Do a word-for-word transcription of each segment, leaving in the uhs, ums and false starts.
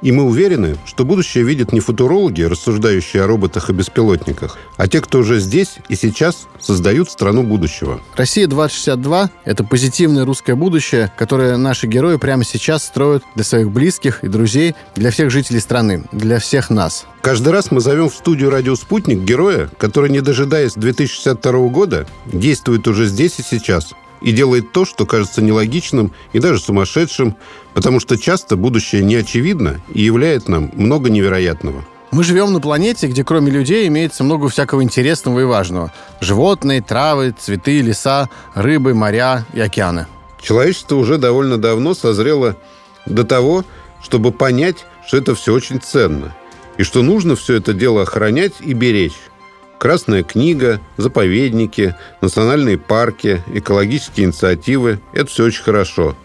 И мы уверены, что будущее видят не футурологи, рассуждающие о роботах и беспилотниках, а те, кто уже здесь и сейчас создают страну будущего. «Россия двадцать шестьдесят два» — это позитивное русское будущее, которое наши герои прямо сейчас строят для своих близких и друзей, для всех жителей страны, для всех нас. Каждый раз мы зовем в студию «Радио Спутник» героя, который, не дожидаясь две тысячи шестьдесят второго года, действует уже здесь и сейчас — и делает то, что кажется нелогичным и даже сумасшедшим, потому что часто будущее не очевидно и являет нам много невероятного. Мы живем на планете, где кроме людей имеется много всякого интересного и важного. Животные, травы, цветы, леса, рыбы, моря и океаны. Человечество уже довольно давно созрело до того, чтобы понять, что это все очень ценно, и что нужно все это дело охранять и беречь. Красная книга, заповедники, национальные парки, экологические инициативы – это все очень хорошо.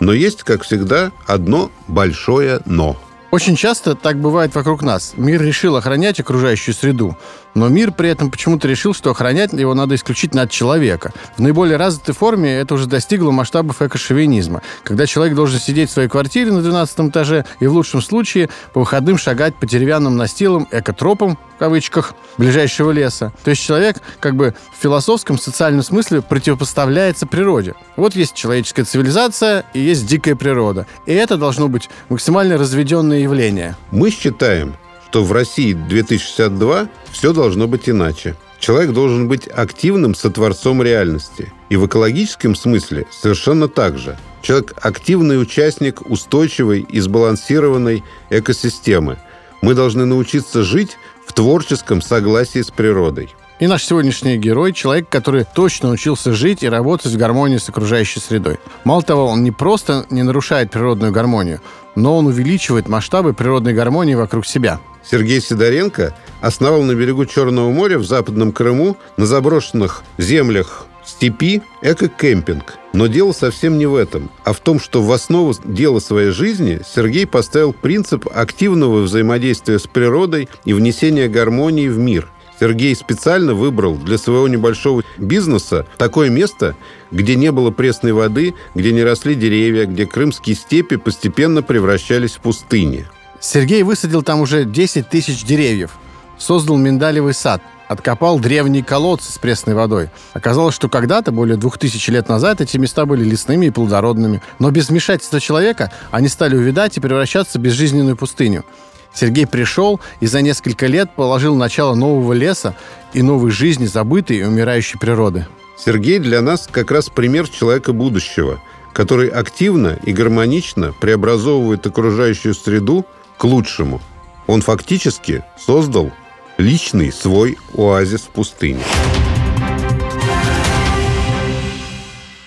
Но есть, как всегда, одно большое «но». Очень часто так бывает вокруг нас. Мир решил охранять окружающую среду, но мир при этом почему-то решил, что охранять его надо исключительно от человека. В наиболее развитой форме это уже достигло масштабов экошовинизма, когда человек должен сидеть в своей квартире на двенадцатом этаже и в лучшем случае по выходным шагать по деревянным настилам, экотропам, в кавычках, ближайшего леса. То есть человек как бы в философском, социальном смысле противопоставляется природе. Вот есть человеческая цивилизация и есть дикая природа. И это должно быть максимально разведенное явление. Мы считаем, что в России две тысячи шестьдесят два все должно быть иначе. Человек должен быть активным сотворцом реальности. И в экологическом смысле совершенно так же. Человек – активный участник устойчивой и сбалансированной экосистемы. Мы должны научиться жить в творческом согласии с природой. И наш сегодняшний герой – человек, который точно научился жить и работать в гармонии с окружающей средой. Мало того, он не просто не нарушает природную гармонию, но он увеличивает масштабы природной гармонии вокруг себя. Сергей Сидоренко основал на берегу Черного моря в Западном Крыму на заброшенных землях степи эко-кемпинг. Но дело совсем не в этом, а в том, что в основу дела своей жизни Сергей поставил принцип активного взаимодействия с природой и внесения гармонии в мир. Сергей специально выбрал для своего небольшого бизнеса такое место, где не было пресной воды, где не росли деревья, где крымские степи постепенно превращались в пустыни. Сергей высадил там уже десять тысяч деревьев, создал миндалевый сад, откопал древние колодцы с пресной водой. Оказалось, что когда-то, более двух тысяч лет назад, эти места были лесными и плодородными. Но без вмешательства человека они стали увядать и превращаться в безжизненную пустыню. Сергей пришел и за несколько лет положил начало нового леса и новой жизни забытой и умирающей природы. Сергей для нас как раз пример человека будущего, который активно и гармонично преобразовывает окружающую среду к лучшему. Он фактически создал личный свой оазис в пустыне.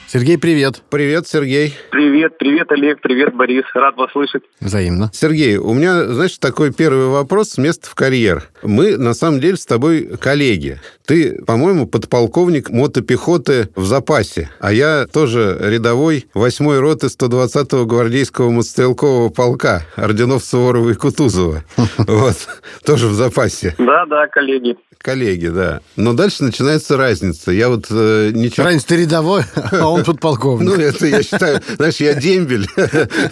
Сергей, привет. Привет, Сергей. Привет, привет, Олег, привет, Борис. Рад вас слышать. Взаимно. Сергей, у меня, значит, такой первый вопрос с места в карьер. Мы, на самом деле, с тобой коллеги. Ты, по-моему, подполковник мотопехоты в запасе, а я тоже рядовой восьмой роты сто двадцатого гвардейского мотострелкового полка орденов Суворова и Кутузова. Вот, тоже в запасе. Да-да, коллеги. Коллеги, да. Но дальше начинается разница. Я вот ничего... Разница, ты рядовой, а он подполковник. Ну, это, я считаю, знаешь, я дембель.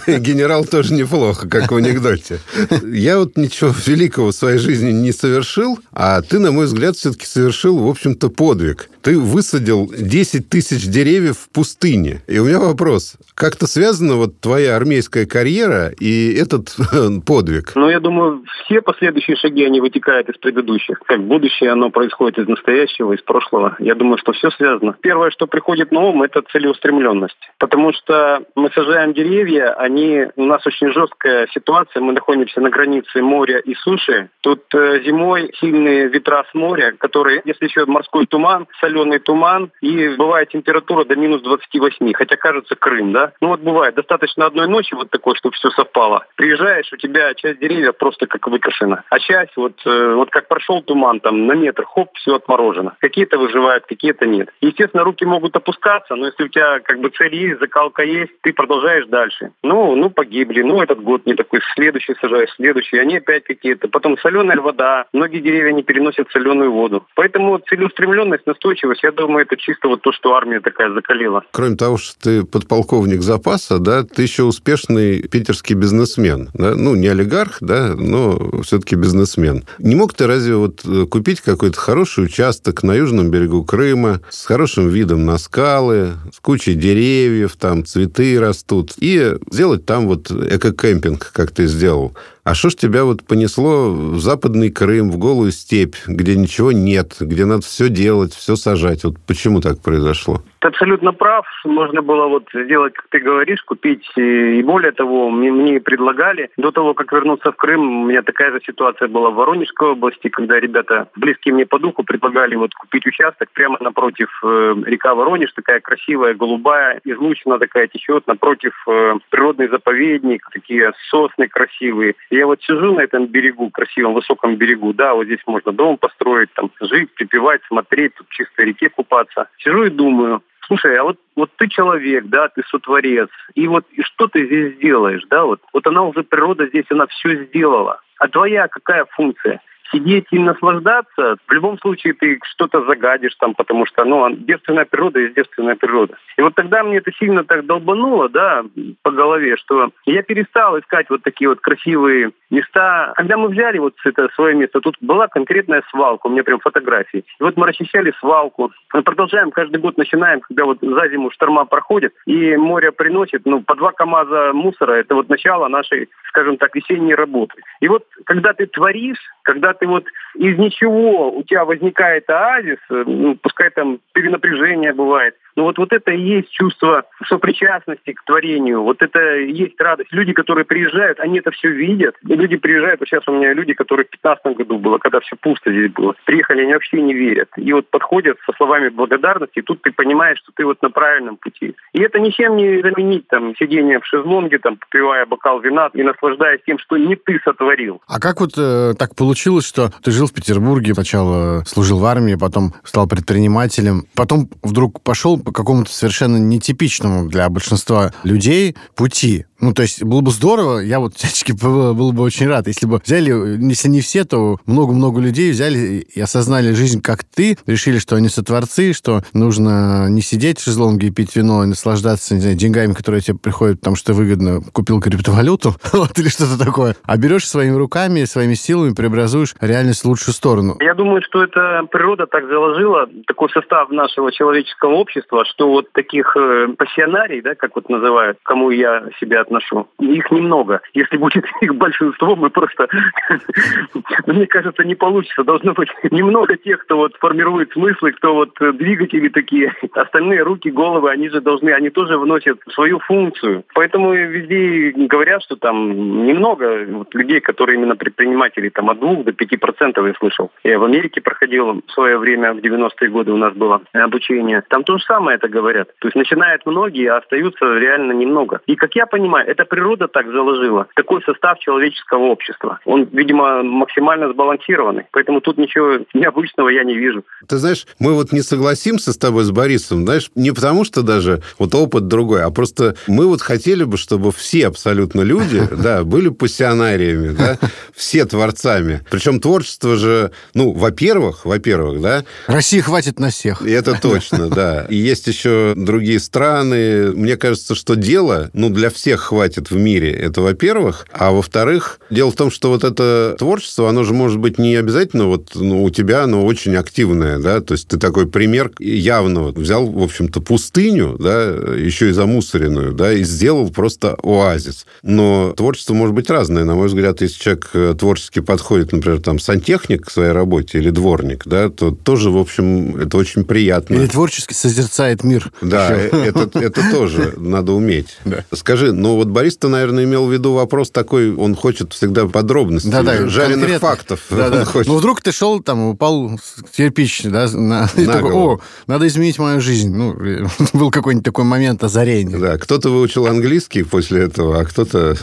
Генерал тоже неплохо, как в анекдоте. Я вот ничего великого в своей жизни не совершил, а ты, на мой взгляд, все-таки совершил, в общем-то, подвиг. Ты высадил десять тысяч деревьев в пустыне. И у меня вопрос. Как-то связана вот твоя армейская карьера и этот подвиг? Ну, я думаю, все последующие шаги, они вытекают из предыдущих. Как будущее, оно происходит из настоящего, из прошлого. Я думаю, что все связано. Первое, что приходит на ум, это целеустремленность. Потому что мы сажаем деревья, они... у нас очень жесткая ситуация. Мы находимся на границе моря и суши. Тут зимой сильные ветра с моря, которые, если еще морской туман, соленый туман, и бывает температура до минус двадцати восьми, хотя кажется Крым, да? Ну вот бывает, достаточно одной ночи вот такой, чтобы все совпало. Приезжаешь, у тебя часть деревьев просто как выкашена, а часть вот, вот как прошел туман, там на метр, хоп, все отморожено. Какие-то выживают, какие-то нет. Естественно, руки могут опускаться, но если у тебя как бы цель есть, закалка есть, ты продолжаешь дальше. Ну, ну погибли, ну этот год не такой, следующий сажаешь, следующий, они опять какие-то. Потом соленая вода, многие деревья не переносят соленую воду. Поэтому целеустремленность, настойчивость, я думаю, это чисто вот то, что армия такая закалила. Кроме того, что ты подполковник запаса, да, ты еще успешный питерский бизнесмен. Да? Ну, не олигарх, да, но все-таки бизнесмен. Не мог ты разве вот купить какой-то хороший участок на южном берегу Крыма с хорошим видом на скалы, с кучей деревьев, там цветы растут, и сделать там вот эко-кемпинг, как ты сделал? А что ж тебя вот понесло в Западный Крым, в голую степь, где ничего нет, где надо все делать, все сажать? Вот почему так произошло? Ты абсолютно прав. Можно было вот сделать, как ты говоришь, купить. И более того, мне, мне предлагали. До того, как вернуться в Крым, у меня такая же ситуация была в Воронежской области, когда ребята, близкие мне по духу, предлагали вот купить участок прямо напротив э, река Воронеж, такая красивая, голубая, излучина такая течет, напротив э, природный заповедник, такие сосны красивые. Я вот сижу на этом берегу, красивом, высоком берегу, да, вот здесь можно дом построить, там жить, припевать, смотреть, тут в чистой реке купаться. Сижу и думаю, слушай, а вот, вот ты человек, да, ты сотворец, и вот и что ты здесь делаешь, да, вот, вот она уже, природа здесь, она все сделала. А твоя какая функция? Сидеть и наслаждаться, в любом случае ты что-то загадишь там, потому что, ну, девственная природа есть девственная природа. И вот тогда мне это сильно так долбануло, да, по голове, что я перестал искать вот такие вот красивые места. Когда мы взяли вот это свое место, тут была конкретная свалка, у меня прям фотографии. И вот мы расчищали свалку. Мы продолжаем, каждый год начинаем, когда вот за зиму шторма проходит, и море приносит, ну, по два КАМАЗа мусора, это вот начало нашей, скажем так, весенней работы. И вот когда ты творишь, когда ты вот из ничего у тебя возникает оазис, ну, пускай там перенапряжение бывает, но вот, вот это и есть чувство сопричастности к творению, вот это и есть радость. Люди, которые приезжают, они это все видят. И люди приезжают, вот сейчас у меня люди, которые в пятнадцатом году было, когда все пусто здесь было, приехали, они вообще не верят. И вот подходят со словами благодарности, и тут ты понимаешь, что ты вот на правильном пути. И это ничем не заменить там сидение в шезлонге, там, попивая бокал вина и наслаждаясь тем, что не ты сотворил. А как вот э, так получилось, что ты жил в Петербурге, сначала служил в армии, потом стал предпринимателем, потом вдруг пошел по какому-то совершенно нетипичному для большинства людей пути? Ну, то есть, было бы здорово, я вот всячески был бы очень рад, если бы взяли, если не все, то много-много людей взяли и осознали жизнь, как ты, решили, что они сотворцы, что нужно не сидеть в шезлонге и пить вино, и наслаждаться, не знаю, деньгами, которые тебе приходят, потому что выгодно, купил криптовалюту, вот, или что-то такое, а берешь своими руками, своими силами, преобразуешь реальность в лучшую сторону. Я думаю, что это природа так заложила, такой состав нашего человеческого общества, что вот таких пассионарий, да, как вот называют, кому я себя отношу. Их немного. Если будет их большинство, мы просто... Мне кажется, не получится. Должно быть немного тех, кто вот формирует смыслы, кто вот двигатели такие. Остальные руки, головы, они же должны... Они тоже вносят свою функцию. Поэтому везде говорят, что там немного вот людей, которые именно предприниматели, там от двух до пяти процентов, я слышал. Я в Америке проходил в свое время, в девяностые годы у нас было обучение. Там то же самое это говорят. То есть начинают многие, а остаются реально немного. И как я понимаю, это природа так заложила. Такой состав человеческого общества. Он, видимо, максимально сбалансированный. Поэтому тут ничего необычного я не вижу. Ты знаешь, мы вот не согласимся с тобой, с Борисом, знаешь, не потому что даже вот опыт другой, а просто мы вот хотели бы, чтобы все абсолютно люди, да, были пассионариями, да, все творцами. Причем творчество же, ну, во-первых, во-первых, да... России хватит на всех. Это точно, да. И есть еще другие страны. Мне кажется, что дело, ну, для всех хватит в мире, это во-первых. А во-вторых, дело в том, что вот это творчество, оно же может быть не обязательно вот, ну, у тебя, оно очень активное, да, то есть ты такой пример явного. Взял, в общем-то, пустыню, да, еще и замусоренную, да, и сделал просто оазис. Но творчество может быть разное. На мой взгляд, если человек творчески подходит, например, там, сантехник к своей работе или дворник, да, то тоже, в общем, это очень приятно. Или творчески созерцает мир. Да, это, это тоже надо уметь. Да. Скажи, ну вот Борис-то, наверное, имел в виду вопрос такой, он хочет всегда подробностей, да, да, жареных конкретно. Фактов. Да, да. Ну вдруг ты шел, там, упал кирпич, да, на... и такой, о, надо изменить мою жизнь. Ну, был какой-нибудь такой момент озарения. Да, кто-то выучил английский после этого, а кто-то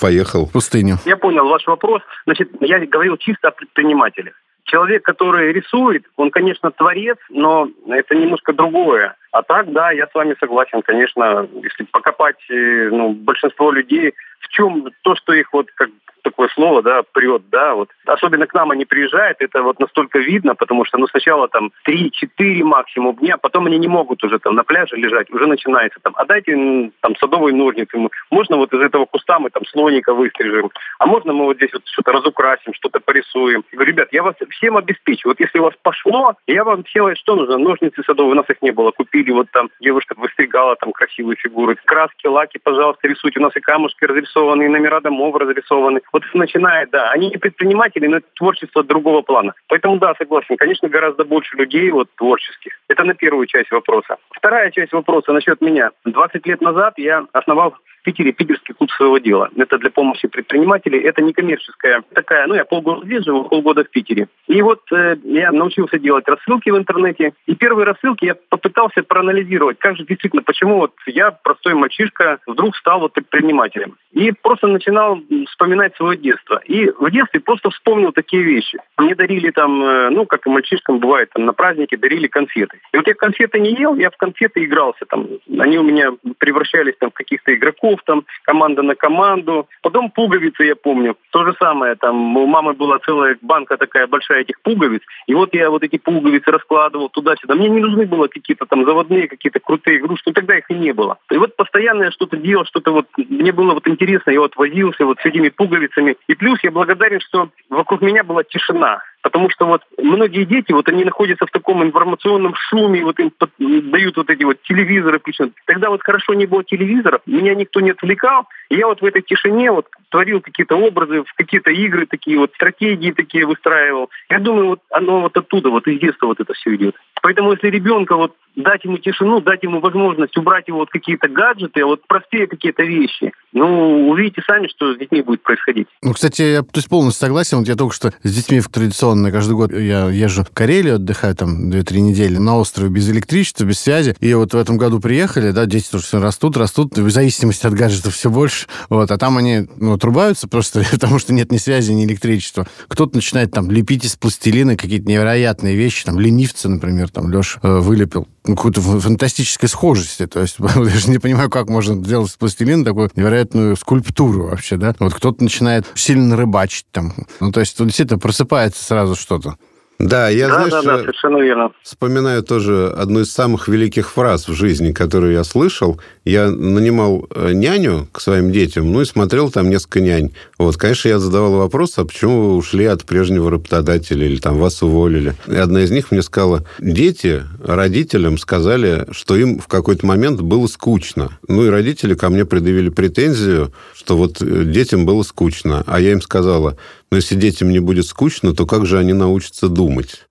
поехал в пустыню. Я понял ваш вопрос. Значит, я говорил чисто о предпринимателях. Человек, который рисует, он, конечно, творец, но это немножко другое. А так, да, я с вами согласен, конечно, если покопать, ну, большинство людей, в чем то, что их вот как такое слово, да, прет, да, вот. Особенно к нам они приезжают, это вот настолько видно, потому что, ну, сначала там три-четыре максимум дня, потом они не могут уже там на пляже лежать, уже начинается там, а дайте там садовые ножницы, можно вот из этого куста мы там слоника выстрижем, а можно мы вот здесь вот что-то разукрасим, что-то порисуем. Я говорю, ребят, я вас всем обеспечу, вот если у вас пошло, я вам все, что нужно, ножницы садовые, у нас их не было, купили, вот там девушка выстригала там красивые фигуры, краски, лаки, пожалуйста, рисуйте, у нас и камушки разрисованы, и номера домов разрисованы. Вот начинает, да, они не предприниматели, но это творчество другого плана. Поэтому, да, согласен, конечно, гораздо больше людей вот творческих. Это на первую часть вопроса. Вторая часть вопроса насчет меня. двадцать лет назад я основал в Питере питерский клуб своего дела. Это для помощи предпринимателей. Это некоммерческая такая, ну, я полгода здесь живу, полгода в Питере. И вот э, я научился делать рассылки в интернете. И первые рассылки я попытался проанализировать, как же действительно, почему вот я, простой мальчишка, вдруг стал вот предпринимателем. И просто начинал вспоминать свои детства. И в детстве просто вспомнил такие вещи. Мне дарили там, ну, как и мальчишкам бывает, там на празднике дарили конфеты. И вот я конфеты не ел, я в конфеты игрался там. Они у меня превращались там в каких-то игроков, там, команда на команду. Потом пуговицы, я помню. То же самое, там, у мамы была целая банка такая большая этих пуговиц. И вот я вот эти пуговицы раскладывал туда-сюда. Мне не нужны были какие-то там заводные, какие-то крутые игрушки. Ну, тогда их и не было. И вот постоянно я что-то делал, что-то вот, мне было вот интересно, я вот возился вот с этими пуговицами. И плюс я благодарен, что вокруг меня была тишина. Потому что вот многие дети, вот они находятся в таком информационном шуме, вот им под, дают вот эти вот телевизоры. Тогда вот хорошо не было телевизоров, меня никто не отвлекал. И я вот в этой тишине вот творил какие-то образы, в какие-то игры такие вот, стратегии такие выстраивал. Я думаю, вот оно вот оттуда, вот из детства вот это все идет. Поэтому если ребенка вот дать ему тишину, дать ему возможность убрать его вот какие-то гаджеты, вот простые какие-то вещи, ну, увидите сами, что с детьми будет происходить. Ну, кстати, я то есть полностью согласен. Вот я только что с детьми в традиционном каждый год я езжу в Карелию, отдыхаю там две-три недели на острове без электричества, без связи. И вот в этом году приехали, да, дети тоже все растут, растут, в зависимости от гаджетов все больше. Вот, а там они, ну, отрубаются просто, потому что нет ни связи, ни электричества. Кто-то начинает там лепить из пластилина какие-то невероятные вещи, там ленивцы, например, там Леша э, вылепил. Ну, какую-то фантастической схожести. То есть я же не понимаю, как можно делать из пластилина такую невероятную скульптуру вообще, да? Вот кто-то начинает сильно рыбачить там. Ну, то есть он действительно просыпается сразу что-то. Да, я, да, знаешь, да, да, совершенно верно. Вспоминаю тоже одну из самых великих фраз в жизни, которую я слышал. Я нанимал няню к своим детям, ну и смотрел там несколько нянь. Вот, конечно, я задавал вопрос, а почему вы ушли от прежнего работодателя или там вас уволили? И одна из них мне сказала, дети родителям сказали, что им в какой-то момент было скучно. Ну и родители ко мне предъявили претензию, что вот детям было скучно. А я им сказала... Но если детям не будет скучно, то как же они научатся думать?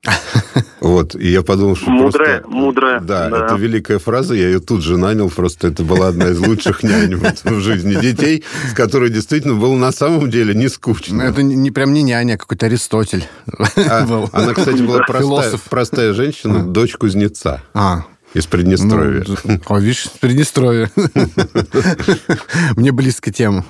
Вот, и я подумал, что мудрая, просто... Мудрая, да, да, это великая фраза, я ее тут же нанял, просто это была одна из лучших нянь в жизни детей, с которой действительно было на самом деле не скучно. Это не прям не няня, а какой-то Аристотель был. Она, кстати, была простая женщина, дочь кузнеца. А, из Приднестровья. Ну, а, видишь, из Приднестровья. Мне близко тема.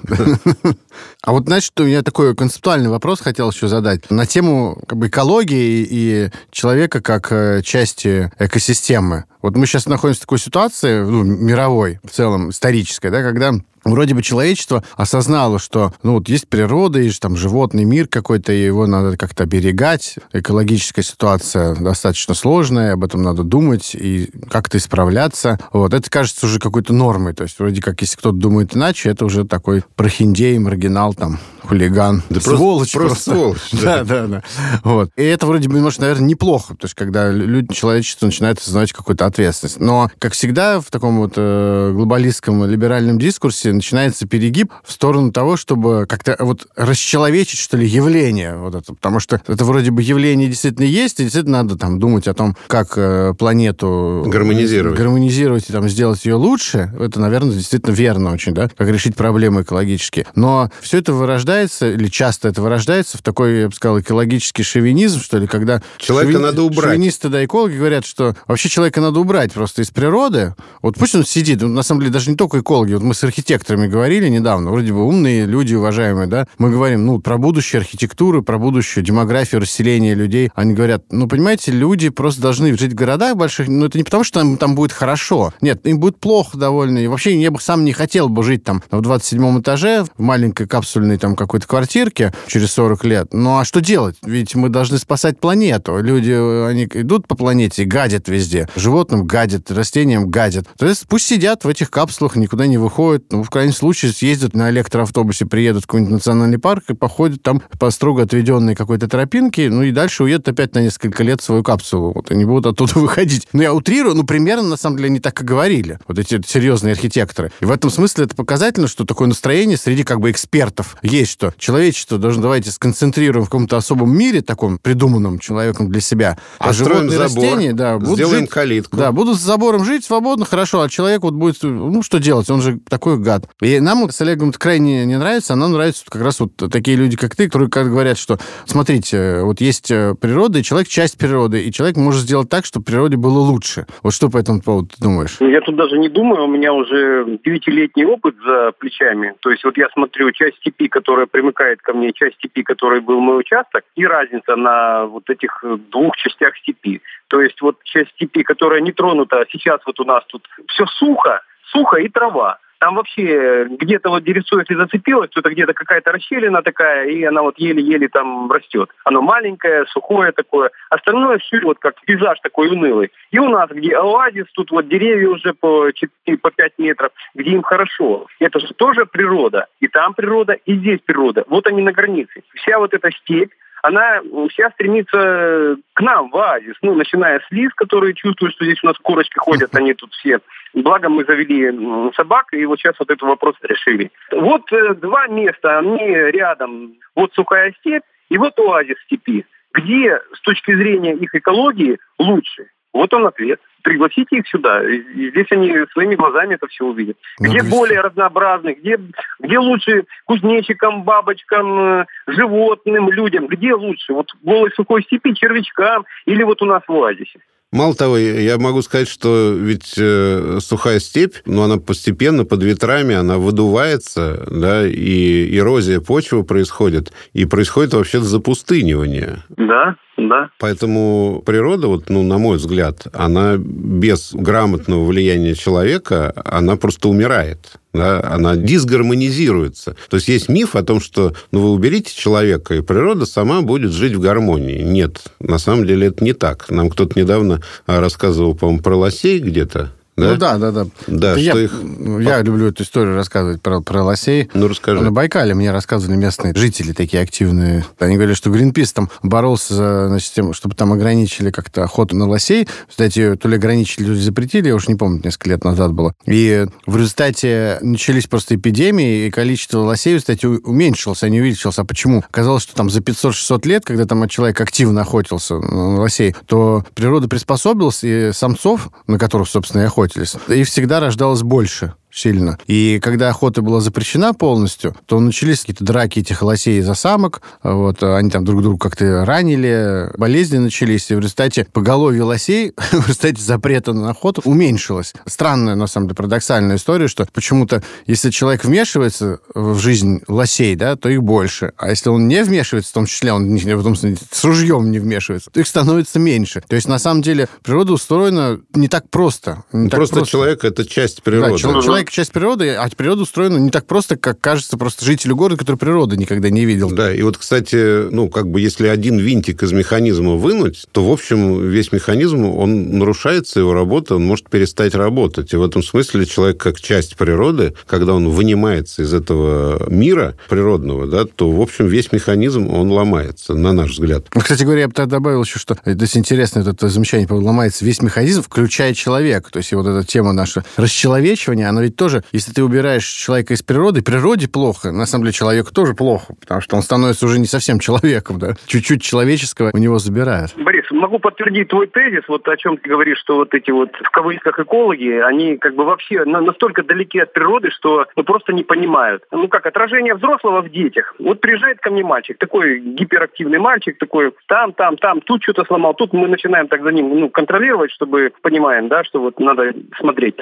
А вот, значит, у меня такой концептуальный вопрос хотел еще задать. На тему как бы экологии и человека как части экосистемы. Вот мы сейчас находимся в такой ситуации, ну, мировой, в целом, исторической, да, когда Вроде бы человечество осознало, что ну, вот есть природа, есть там животный мир какой-то, и его надо как-то оберегать. Экологическая ситуация достаточно сложная, об этом надо думать и как-то исправляться. Вот. Это кажется уже какой-то нормой. То есть вроде как, если кто-то думает иначе, это уже такой прохиндей, маргинал, там, хулиган. Да сволочь просто. Просто сволочь. Да, да, да. Вот. И это вроде бы, может, наверное, неплохо, потому что когда люди, человечество начинает осознавать какую-то ответственность. Но, как всегда, в таком вот э, глобалистском либеральном дискурсе начинается перегиб в сторону того, чтобы как-то вот расчеловечить, что ли, явление вот это. Потому что это вроде бы явление действительно есть, и действительно надо там думать о том, как э, планету гармонизировать. гармонизировать и там сделать ее лучше. Это, наверное, действительно верно очень, да, как решить проблемы экологические. Но все это вырождается, или часто это вырождается в такой, я бы сказал, экологический шовинизм, что ли, когда человека шовини... надо убрать. Шовинисты, да, экологи говорят, что вообще человека надо убрать просто из природы. Вот пусть он сидит. На самом деле даже не только экологи. Вот мы с архитектором говорили недавно, вроде бы умные люди, уважаемые, да, мы говорим, ну, про будущее архитектуры, про будущую демографию, расселение людей. Они говорят, ну, понимаете, люди просто должны жить в городах больших, но это не потому, что там, там будет хорошо. Нет, им будет плохо довольно. И вообще я бы сам не хотел бы жить там в двадцать седьмом этаже, в маленькой капсульной там какой-то квартирке через сорок лет. Ну, а что делать? Ведь мы должны спасать планету. Люди, они идут по планете и гадят везде. Животным гадят, растениям гадят. То есть пусть сидят в этих капсулах, никуда не выходят, ну, в крайнем случае съездят на электроавтобусе, приедут в какой-нибудь национальный парк и походят там по строго отведенной какой-то тропинке, ну и дальше уедут опять на несколько лет в свою капсулу. Вот, и не будут оттуда выходить. Ну, я утрирую, ну, примерно, на самом деле, они так и говорили, вот эти серьезные архитекторы. И в этом смысле это показательно, что такое настроение среди как бы экспертов есть, что человечество должно, давайте, сконцентрируем в каком-то особом мире, таком придуманном человеком для себя. А построим животные, забор, растения, да, будут сделаем жить, калитку. Да, будут с забором жить свободно, хорошо, а человек вот будет, ну, что делать? Он же такой гад. И нам с Олегом это крайне не нравится, а нам нравятся как раз вот такие люди, как ты, которые говорят, что, смотрите, вот есть природа, и человек часть природы, и человек может сделать так, чтобы природе было лучше. Вот что по этому поводу ты думаешь? Я тут даже не думаю, у меня уже девятилетний опыт за плечами. То есть вот я смотрю часть степи, которая примыкает ко мне, часть степи, которой был мой участок, и разница на вот этих двух частях степи. То есть вот часть степи, которая не тронута, сейчас вот у нас тут все сухо, сухо и трава. Там вообще где-то вот деревцо, если зацепилось, то это где-то какая-то расщелина такая, и она вот еле-еле там растет. Оно маленькое, сухое такое. Остальное все вот как пейзаж такой унылый. И у нас, где оазис, тут вот деревья уже по четыре, по пять метров, где им хорошо. Это же тоже природа. И там природа, и здесь природа. Вот они на границе. Вся вот эта степь, она вся стремится к нам в оазис. Ну, начиная с лис, которые чувствуют, что здесь у нас корочки ходят, они тут все. Благо мы завели собак, и вот сейчас вот этот вопрос решили. Вот два места, они рядом. Вот сухая степь и вот оазис степи. Где с точки зрения их экологии лучше? Вот он ответ. Пригласите их сюда. И здесь они своими глазами это все увидят. Где ну, более разнообразны, где, где лучше кузнечикам, бабочкам, животным, людям. Где лучше? Вот голой сухой степи, червячкам или вот у нас в оазисе. Мало того, я могу сказать, что ведь э, сухая степь, ну, она постепенно под ветрами, она выдувается, да, и эрозия почвы происходит, и происходит вообще запустынивание. Да, да. Поэтому природа, вот, ну, на мой взгляд, она без грамотного влияния человека, она просто умирает. Да, она дисгармонизируется. То есть есть миф о том, что ну, вы уберите человека, и природа сама будет жить в гармонии. Нет, на самом деле это не так. Нам кто-то недавно рассказывал, по-моему, про лосей где-то. Да? Ну да, да, да. да что я, их... я люблю эту историю рассказывать про, про лосей. Ну, расскажи. На Байкале мне рассказывали местные жители такие активные. Они говорили, что Гринпис там боролся за, значит, тем, чтобы там ограничили как-то охоту на лосей. Кстати, то ли ограничили, то ли запретили, я уж не помню, несколько лет назад было. И в результате начались просто эпидемии, и количество лосей, кстати, уменьшилось, а не увеличилось. А почему? Оказалось, что там за пятьсот-шестьсот лет, когда там человек активно охотился на лосей, то природа приспособилась, и самцов, на которых, собственно, и охотились, и всегда рождалось больше. Сильно. И когда охота была запрещена полностью, то начались какие-то драки этих лосей за самок. Вот, они там друг друга как-то ранили, болезни начались, и в результате поголовье лосей, в результате запрета на охоту уменьшилось. Странная, на самом деле, парадоксальная история, что почему-то, если человек вмешивается в жизнь лосей, да, то их больше. А если он не вмешивается, в том числе он не, в том числе, с ружьем не вмешивается, то их становится меньше. То есть, на самом деле, природа устроена не так просто. Не просто так просто. Человек — это часть природы. Да, человек человека часть природы, а природа устроена не так просто, как кажется просто жителю города, который природы никогда не видел. Да, и вот, кстати, ну, как бы, если один винтик из механизма вынуть, то, в общем, весь механизм, он нарушается, его работа, он может перестать работать. И в этом смысле человек, как часть природы, когда он вынимается из этого мира природного, да, то, в общем, весь механизм, он ломается, на наш взгляд. Кстати говоря, я бы тогда добавил еще, что, то есть, интересно, это замечание, ломается весь механизм, включая человека. То есть, и вот эта тема наша расчеловечивания, она ведь тоже, если ты убираешь человека из природы, природе плохо, на самом деле человеку тоже плохо, потому что он становится уже не совсем человеком, да, чуть-чуть человеческого у него забирают. Борис, могу подтвердить твой тезис, вот о чем ты говоришь, что вот эти вот, в кавычках, экологи, они как бы вообще настолько далеки от природы, что ну, просто не понимают. Ну как, отражение взрослого в детях. Вот приезжает ко мне мальчик, такой гиперактивный мальчик, такой там, там, там, тут что-то сломал, тут мы начинаем так за ним ну, контролировать, чтобы понимаем, да, что вот надо смотреть.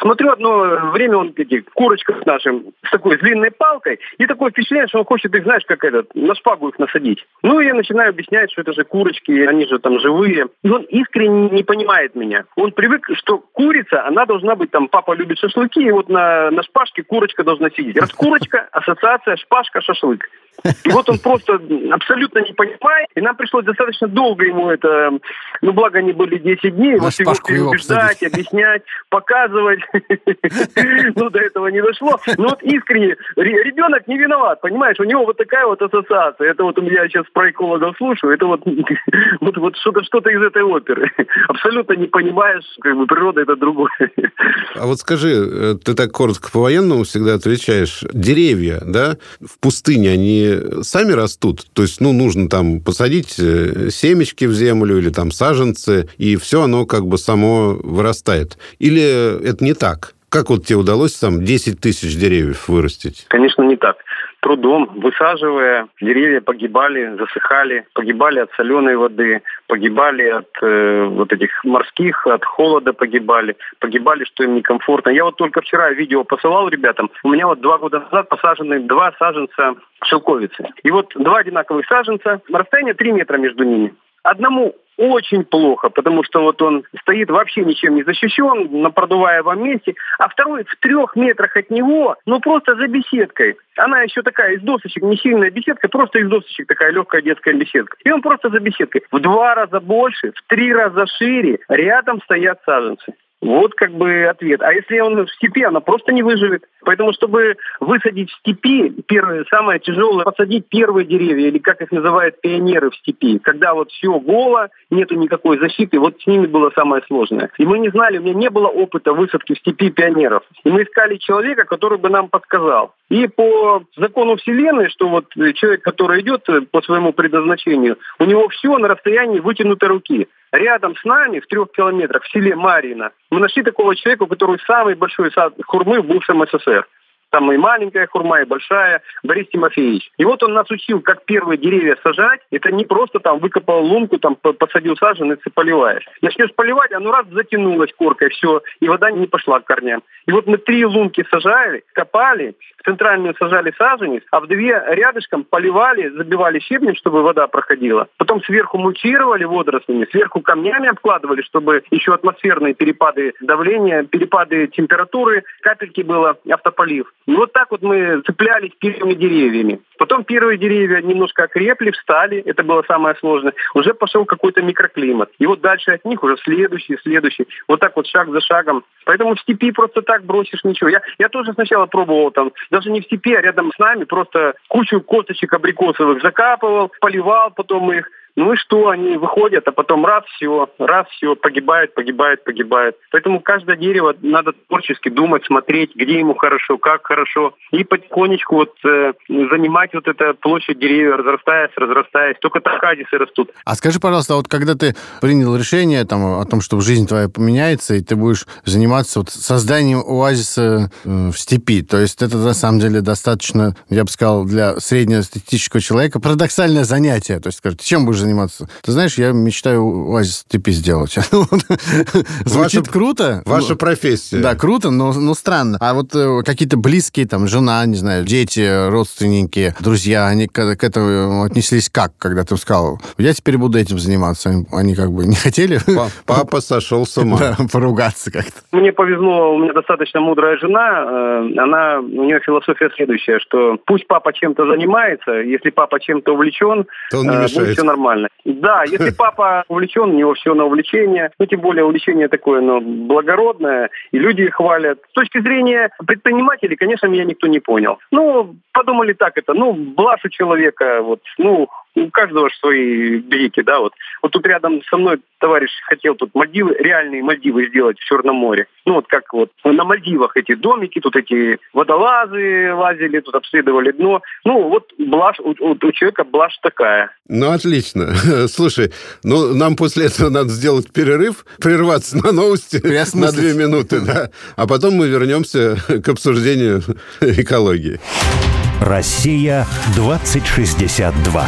Смотрю одно время, он эти, курочка с нашим, с такой длинной палкой, и такое впечатление, что он хочет их, знаешь, как этот, на шпагу их насадить. Ну, я начинаю объяснять, что это же курочки, они же там живые. И он искренне не понимает меня. Он привык, что курица, она должна быть там, папа любит шашлыки, и вот на, на шпажке курочка должна сидеть. Раз курочка, ассоциация, шпажка, шашлык. И вот он просто абсолютно не понимает, и нам пришлось достаточно долго ему это, ну, благо они были десять дней, вот его переубеждать, объяснять, показывать. Ну, до этого не дошло. Но вот искренне, ребенок не виноват, понимаешь, у него вот такая вот ассоциация. Это вот у меня сейчас про экологов слушаю, это вот что-то из этой оперы. Абсолютно не понимаешь, как бы природа это другое. А вот скажи, ты так коротко по-военному всегда отвечаешь, деревья, да, в пустыне, они сами растут, то есть, ну, нужно там посадить семечки в землю или там саженцы, и все оно как бы само вырастает. Или это не так? Как вот тебе удалось там десять тысяч деревьев вырастить? Конечно, не так. Трудом, высаживая, деревья погибали, засыхали, погибали от соленой воды, погибали от э, вот этих морских, от холода погибали, погибали, что им некомфортно. Я вот только вчера видео посылал ребятам. У меня вот два года назад посажены два саженца шелковицы. И вот два одинаковых саженца, расстояние три метра между ними. Одному очень плохо, потому что вот он стоит вообще ничем не защищен, на продуваемом месте, а второй в трех метрах от него, ну просто за беседкой. Она еще такая из досочек, не сильная беседка, просто из досочек такая легкая детская беседка. И он просто за беседкой. В два раза больше, в три раза шире, рядом стоят саженцы. Вот как бы ответ. А если он в степи, она просто не выживет. Поэтому, чтобы высадить в степи, первое, самое тяжелое, посадить первые деревья, или как их называют пионеры в степи, когда вот все голо, нету никакой защиты, вот с ними было самое сложное. И мы не знали, у меня не было опыта высадки в степи пионеров. И мы искали человека, который бы нам подсказал. И по закону Вселенной, что вот человек, который идет по своему предназначению, у него все на расстоянии вытянутой руки. Рядом с нами, в трех километрах, в селе Марьино, мы нашли такого человека, у которого самый большой сад хурмы был в эс эс эс эр. Там и маленькая хурма, и большая, Борис Тимофеевич. И вот он нас учил, как первые деревья сажать. Это не просто там выкопал лунку, там посадил саженец и поливаешь. Начнешь поливать, оно раз затянулось коркой, все, и вода не пошла к корням. И вот мы три лунки сажали, копали, в центральную сажали саженец, а в две рядышком поливали, забивали щебнем, чтобы вода проходила. Потом сверху мульчировали водорослями, сверху камнями обкладывали, чтобы еще атмосферные перепады давления, перепады температуры, капельки было, автополив. И вот так вот мы цеплялись первыми деревьями. Потом первые деревья немножко окрепли, встали, это было самое сложное. Уже пошел какой-то микроклимат. И вот дальше от них уже следующий, следующий. Вот так вот шаг за шагом. Поэтому в степи просто так бросишь ничего. Я, я тоже сначала пробовал там, даже не в степи, а рядом с нами, просто кучу косточек абрикосовых закапывал, поливал потом их. Ну и что, они выходят, а потом раз все, раз все, погибает, погибает, погибает. Поэтому каждое дерево надо творчески думать, смотреть, где ему хорошо, как хорошо. И потихонечку вот э, занимать вот эту площадь деревьев, разрастаясь, разрастаясь. Только так хадисы растут. А скажи, пожалуйста, а вот когда ты принял решение там, о том, что жизнь твоя поменяется, и ты будешь заниматься вот созданием оазиса э, в степи, то есть это на самом деле достаточно, я бы сказал, для среднестатистического человека парадоксальное занятие. То есть, скажем, чем будешь заниматься. Ты знаешь, я мечтаю оазис степи сделать. Звучит круто. Ваша профессия. Да, круто, но странно. А вот какие-то близкие, там, жена, не знаю, дети, родственники, друзья, они к этому отнеслись как, когда ты сказал, я теперь буду этим заниматься? Они как бы не хотели. Папа сошел с ума. Поругаться как-то. Мне повезло, у меня достаточно мудрая жена. Она, у нее философия следующая, что пусть папа чем-то занимается, если папа чем-то увлечен, то будет все нормально. Да, если папа увлечен, у него все на увлечение. Ну, тем более увлечение такое, но благородное, и люди их хвалят. С точки зрения предпринимателей, конечно, меня никто не понял. Ну, подумали так это, ну, блажь у человека, вот, ну, у каждого же свои бейки, да, вот. Вот тут рядом со мной товарищ хотел тут Мальдивы, реальные Мальдивы сделать в Черном море. Ну, вот как вот на Мальдивах эти домики, тут эти водолазы лазили, тут обследовали дно. Ну, вот блажь, у, у человека блажь такая. Ну, отлично. Слушай, ну, нам после этого надо сделать перерыв, прерваться на новости на две минуты, да. А потом мы вернемся к обсуждению экологии. Россия двадцать шестьдесят два.